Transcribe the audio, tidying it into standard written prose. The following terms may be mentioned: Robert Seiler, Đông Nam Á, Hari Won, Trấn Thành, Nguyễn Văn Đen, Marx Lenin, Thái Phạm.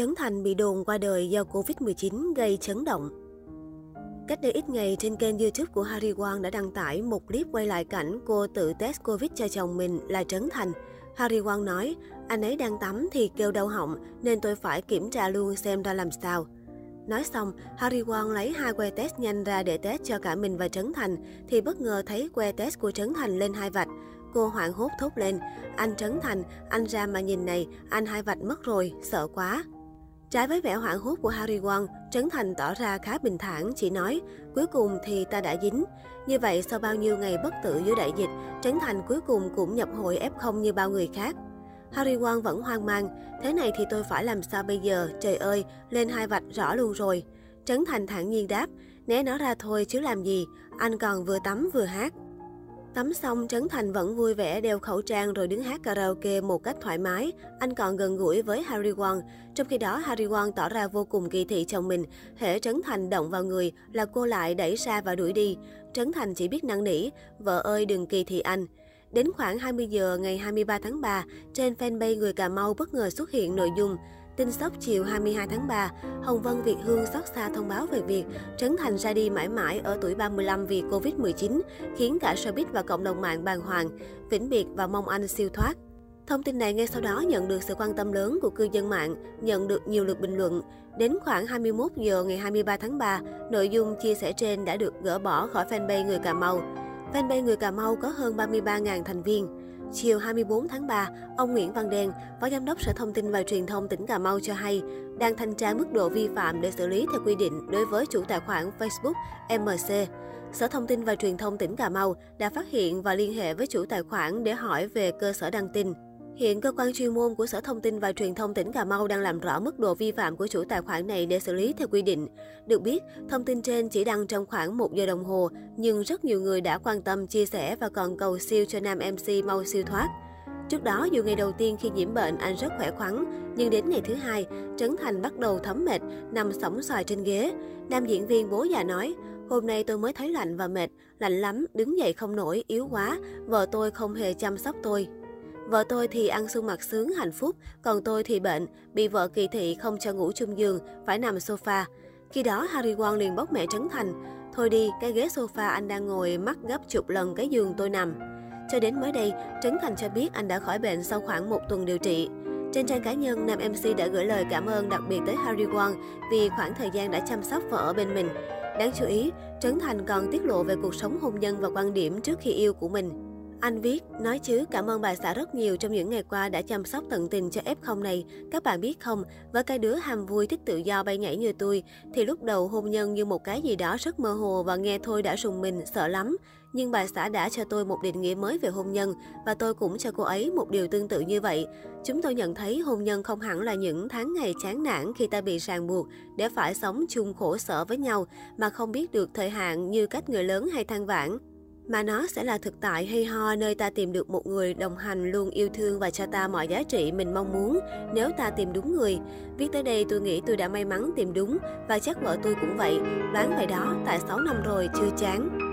Trấn Thành bị đồn qua đời do Covid-19 gây chấn động. Cách đây ít ngày, trên kênh YouTube của Hari Won đã đăng tải một clip quay lại cảnh cô tự test Covid cho chồng mình là Trấn Thành. Hari Won nói, anh ấy đang tắm thì kêu đau họng nên tôi phải kiểm tra luôn xem ra làm sao. Nói xong, Hari Won lấy hai que test nhanh ra để test cho cả mình và Trấn Thành, thì bất ngờ thấy que test của Trấn Thành lên hai vạch. Cô hoảng hốt thốt lên, anh Trấn Thành, anh ra mà nhìn này, anh hai vạch mất rồi, sợ quá. Trái với vẻ hoảng hốt của Hari Won, Trấn Thành tỏ ra khá bình thản, chỉ nói, cuối cùng thì ta đã dính. Như vậy, sau bao nhiêu ngày bất tử dưới đại dịch, Trấn Thành cuối cùng cũng nhập hội F0 như bao người khác. Hari Won vẫn hoang mang, thế này thì tôi phải làm sao bây giờ, trời ơi, lên hai vạch rõ luôn rồi. Trấn Thành thản nhiên đáp, né nó ra thôi chứ làm gì, anh còn vừa tắm vừa hát. Tắm xong, Trấn Thành vẫn vui vẻ đeo khẩu trang rồi đứng hát karaoke một cách thoải mái. Anh còn gần gũi với Hari Won. Trong khi đó, Hari Won tỏ ra vô cùng kỳ thị chồng mình. Hễ Trấn Thành động vào người là cô lại đẩy ra và đuổi đi. Trấn Thành chỉ biết năn nỉ, vợ ơi đừng kỳ thị anh. Đến khoảng 20 giờ ngày 23 tháng 3, trên fanpage người Cà Mau bất ngờ xuất hiện nội dung tin sốc chiều 22 tháng 3, Hồng Vân Việt Hương xót xa thông báo về việc Trấn Thành ra đi mãi mãi ở tuổi 35 vì Covid-19, khiến cả showbiz và cộng đồng mạng bàng hoàng, vĩnh biệt và mong anh siêu thoát. Thông tin này ngay sau đó nhận được sự quan tâm lớn của cư dân mạng, nhận được nhiều lượt bình luận. Đến khoảng 21 giờ ngày 23 tháng 3, nội dung chia sẻ trên đã được gỡ bỏ khỏi fanpage người Cà Mau. Fanpage người Cà Mau có hơn 33.000 thành viên. Chiều 24 tháng 3, ông Nguyễn Văn Đen, Phó Giám đốc Sở Thông tin và Truyền thông tỉnh Cà Mau cho hay, đang thanh tra mức độ vi phạm để xử lý theo quy định đối với chủ tài khoản Facebook MC. Sở Thông tin và Truyền thông tỉnh Cà Mau đã phát hiện và liên hệ với chủ tài khoản để hỏi về cơ sở đăng tin. Hiện cơ quan chuyên môn của Sở Thông tin và Truyền thông tỉnh Cà Mau đang làm rõ mức độ vi phạm của chủ tài khoản này để xử lý theo quy định. Được biết, thông tin trên chỉ đăng trong khoảng 1 giờ đồng hồ, nhưng rất nhiều người đã quan tâm, chia sẻ và còn cầu siêu cho nam MC mau siêu thoát. Trước đó, dù ngày đầu tiên khi nhiễm bệnh anh rất khỏe khoắn, nhưng đến ngày thứ hai, Trấn Thành bắt đầu thấm mệt, nằm sõng xoài trên ghế. Nam diễn viên bố già nói, hôm nay tôi mới thấy lạnh và mệt, lạnh lắm, đứng dậy không nổi, yếu quá, vợ tôi không hề chăm sóc tôi. Vợ tôi thì ăn sung mặc sướng, hạnh phúc, còn tôi thì bệnh, bị vợ kỳ thị không cho ngủ chung giường, phải nằm sofa. Khi đó, Hari Won liền bóc mẹ Trấn Thành. Thôi đi, cái ghế sofa anh đang ngồi mắc gấp chục lần cái giường tôi nằm. Cho đến mới đây, Trấn Thành cho biết anh đã khỏi bệnh sau khoảng 1 tuần điều trị. Trên trang cá nhân, nam MC đã gửi lời cảm ơn đặc biệt tới Hari Won vì khoảng thời gian đã chăm sóc vợ ở bên mình. Đáng chú ý, Trấn Thành còn tiết lộ về cuộc sống hôn nhân và quan điểm trước khi yêu của mình. Anh viết, nói chứ cảm ơn bà xã rất nhiều trong những ngày qua đã chăm sóc tận tình cho F0 này. Các bạn biết không, với cái đứa ham vui thích tự do bay nhảy như tôi, thì lúc đầu hôn nhân như một cái gì đó rất mơ hồ và nghe thôi đã rùng mình, sợ lắm. Nhưng bà xã đã cho tôi một định nghĩa mới về hôn nhân và tôi cũng cho cô ấy một điều tương tự như vậy. Chúng tôi nhận thấy hôn nhân không hẳn là những tháng ngày chán nản khi ta bị ràng buộc để phải sống chung khổ sở với nhau mà không biết được thời hạn như cách người lớn hay than vãn. Mà nó sẽ là thực tại hay ho nơi ta tìm được một người đồng hành luôn yêu thương và cho ta mọi giá trị mình mong muốn nếu ta tìm đúng người. Viết tới đây tôi nghĩ tôi đã may mắn tìm đúng và chắc vợ tôi cũng vậy. Bán vậy đó, tại 6 năm rồi chưa chán.